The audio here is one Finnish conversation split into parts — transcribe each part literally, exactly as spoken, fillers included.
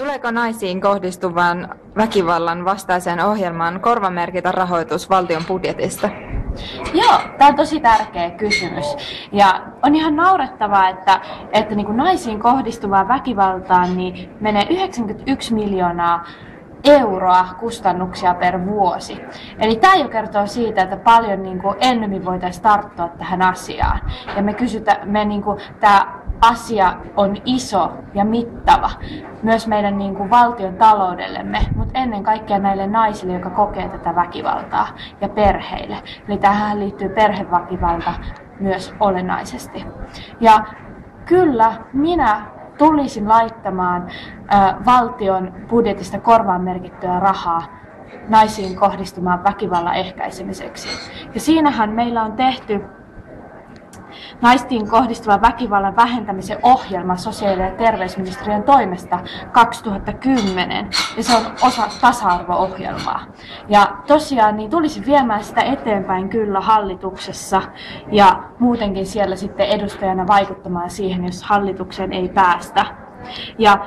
Tuleeko naisiin kohdistuvan väkivallan vastaiseen ohjelmaan korvamerkitä rahoitus valtion budjetista? Joo, tämä on tosi tärkeä kysymys. Ja on ihan naurettavaa, että, että niin kuin naisiin kohdistuvaan väkivaltaan niin menee yhdeksänkymmentäyksi miljoonaa euroa kustannuksia per vuosi. Eli tämä jo kertoo siitä, että paljon niin kuin ennemmin voitaisiin tarttua tähän asiaan. Ja me kysytään, me niin kuin, tämä asia on iso ja mittava myös meidän niin kuin valtion taloudellemme, mutta ennen kaikkea näille naisille, jotka kokee tätä väkivaltaa, ja perheille. Eli tähän liittyy perheväkivalta myös olennaisesti. Ja kyllä minä tulisin laittamaan äh, valtion budjetista korvaan merkittyä rahaa naisiin kohdistumaan väkivallan ehkäisemiseksi. Ja siinähän meillä on tehty naisiin kohdistuvan väkivallan vähentämisen ohjelma sosiaali- ja terveysministeriön toimesta kaksituhattakymmenen, ja se on osa tasa-arvo-ohjelmaa. Ja tosiaan niin tulisi viemään sitä eteenpäin kyllä hallituksessa ja muutenkin siellä sitten edustajana vaikuttamaan siihen, jos hallitukseen ei päästä. Ja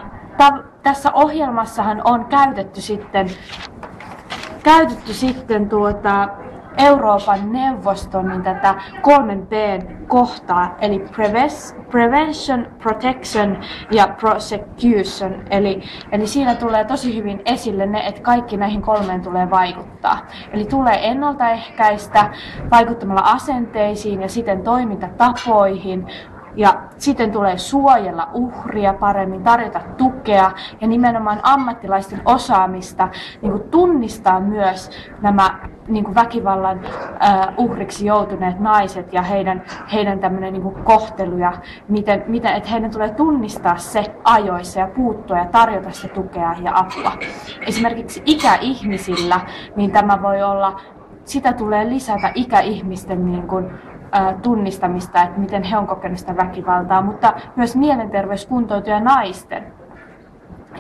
tässä ohjelmassahan on käytetty sitten, käytetty sitten tuota Euroopan neuvoston niin tätä kolmen P:n kohtaa, eli Prevention, Protection ja Prosecution. Eli, eli siinä tulee tosi hyvin esille ne, että kaikki näihin kolmeen tulee vaikuttaa. Eli tulee ennaltaehkäistä vaikuttamalla asenteisiin ja siten toimintatapoihin. Ja sitten tulee suojella uhria paremmin, tarjota tukea ja nimenomaan ammattilaisten osaamista niin kuin tunnistaa myös nämä niin kuin väkivallan äh, uhriksi joutuneet naiset ja heidän, heidän tämmöinen niin kuin kohtelu ja miten, miten, että heidän tulee tunnistaa se ajoissa ja puuttua ja tarjota se tukea ja apua. Esimerkiksi ikäihmisillä, niin tämä voi olla, sitä tulee lisätä ikäihmisten niin kuin tunnistamista, että miten he on kokenut sitä väkivaltaa, mutta myös mielenterveyskuntoutuja naisten.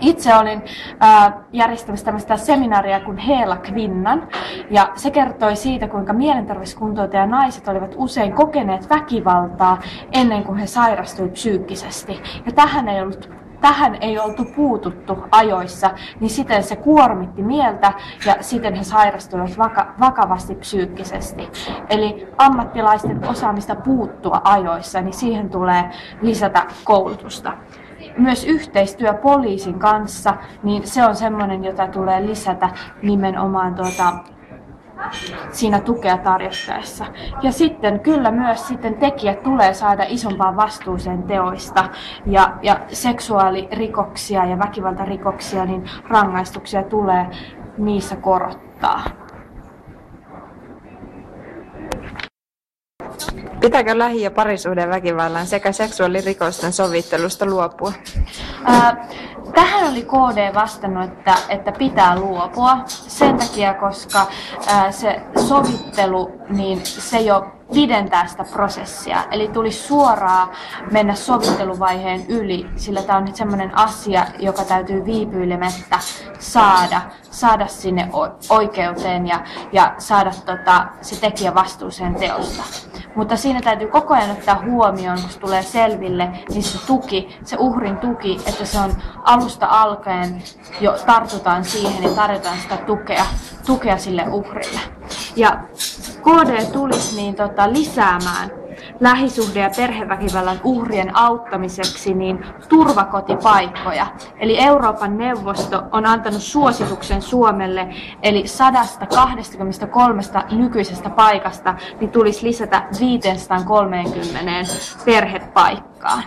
Itse olin järjestämässä tämmöistä seminaaria kuin Hela Kvinnan, ja se kertoi siitä, kuinka mielenterveyskuntoutuja naiset olivat usein kokeneet väkivaltaa ennen kuin he sairastuivat psyykkisesti. Ja tähän ei ollut Tähän ei oltu puututtu ajoissa, niin siten se kuormitti mieltä ja siten he sairastuivat vaka- vakavasti psyykkisesti. Eli ammattilaisten osaamista puuttua ajoissa, niin siihen tulee lisätä koulutusta. Myös yhteistyö poliisin kanssa, niin se on sellainen, jota tulee lisätä nimenomaan tuota, siinä tukea tarjottaessa. Ja sitten kyllä myös sitten tekijät tulee saada isompaan vastuuseen teoista ja, ja seksuaalirikoksia ja väkivaltarikoksia, niin rangaistuksia tulee niissä korottaa. Pitääkö lähi- ja parisuuden väkivallan sekä seksuaalirikosten sovittelusta luopua? Ää, tähän oli K D vastannut, että, että pitää luopua sen takia, koska ää, se sovittelu, niin se jo pidentää sitä prosessia. Eli tulisi suoraan mennä sovitteluvaiheen yli, sillä tämä on nyt sellainen asia, joka täytyy viipyilemättä saada, saada sinne oikeuteen ja, ja saada tota, se tekijä vastuuseen teosta. Mutta siinä täytyy koko ajan ottaa huomioon, kun se tulee selville, niin se tuki, se uhrin tuki, että se on alusta alkaen jo tartutaan siihen ja tarjotaan sitä tukea, tukea sille uhrille. Ja K D tulisi niin tota, lisäämään lähisuhde- ja perheväkivallan uhrien auttamiseksi niin turvakotipaikkoja. Eli Euroopan neuvosto on antanut suosituksen Suomelle, eli sata kaksikymmentäkolme nykyisestä paikasta niin tulisi lisätä viisisataakolmekymmentä perhepaikkaan.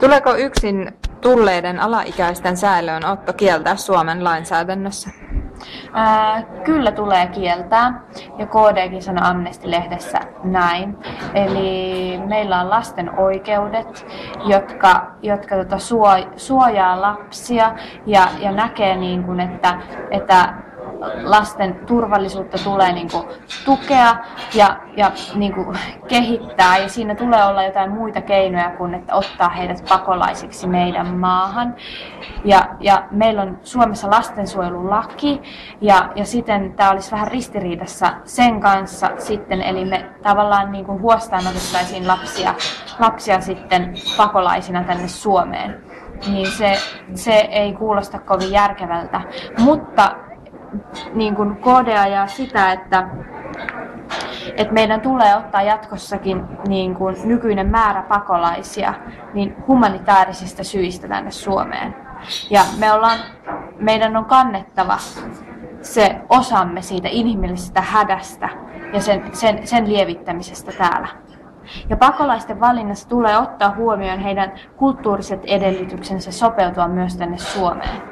Tuleeko yksin tulleiden alaikäisten säilöön otto kieltää Suomen lainsäädännössä? Ää, kyllä tulee kieltää, ja K D:kin sanoi Amnesty-lehdessä näin. Eli meillä on lasten oikeudet, jotka, jotka tota suo, suojaa lapsia ja, ja näkee, niin kuin, että, että lasten turvallisuutta tulee niin kuin tukea ja, ja niin kuin kehittää. Ja siinä tulee olla jotain muita keinoja kuin että ottaa heidät pakolaisiksi meidän maahan. Ja, ja meillä on Suomessa lastensuojelulaki ja, ja siten tämä olisi vähän ristiriidassa sen kanssa sitten. Eli me tavallaan niin kuin huostaan otettaisiin lapsia, lapsia sitten pakolaisina tänne Suomeen. Niin se, se ei kuulosta kovin järkevältä, mutta niin kuin K D ajaa sitä, että, että meidän tulee ottaa jatkossakin niin kuin nykyinen määrä pakolaisia niin humanitaarisista syistä tänne Suomeen. Ja me ollaan, meidän on kannettava se osamme siitä inhimillisestä hädästä ja sen, sen, sen lievittämisestä täällä. Ja pakolaisten valinnassa tulee ottaa huomioon heidän kulttuuriset edellytyksensä sopeutua myös tänne Suomeen.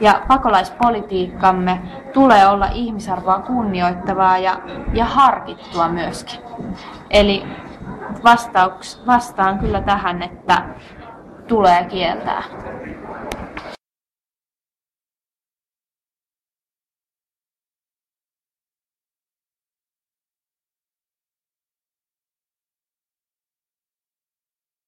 Ja pakolaispolitiikkamme tulee olla ihmisarvoa kunnioittavaa ja, ja harkittua myöskin. Eli vastauks, vastaan kyllä tähän, että tulee kieltää.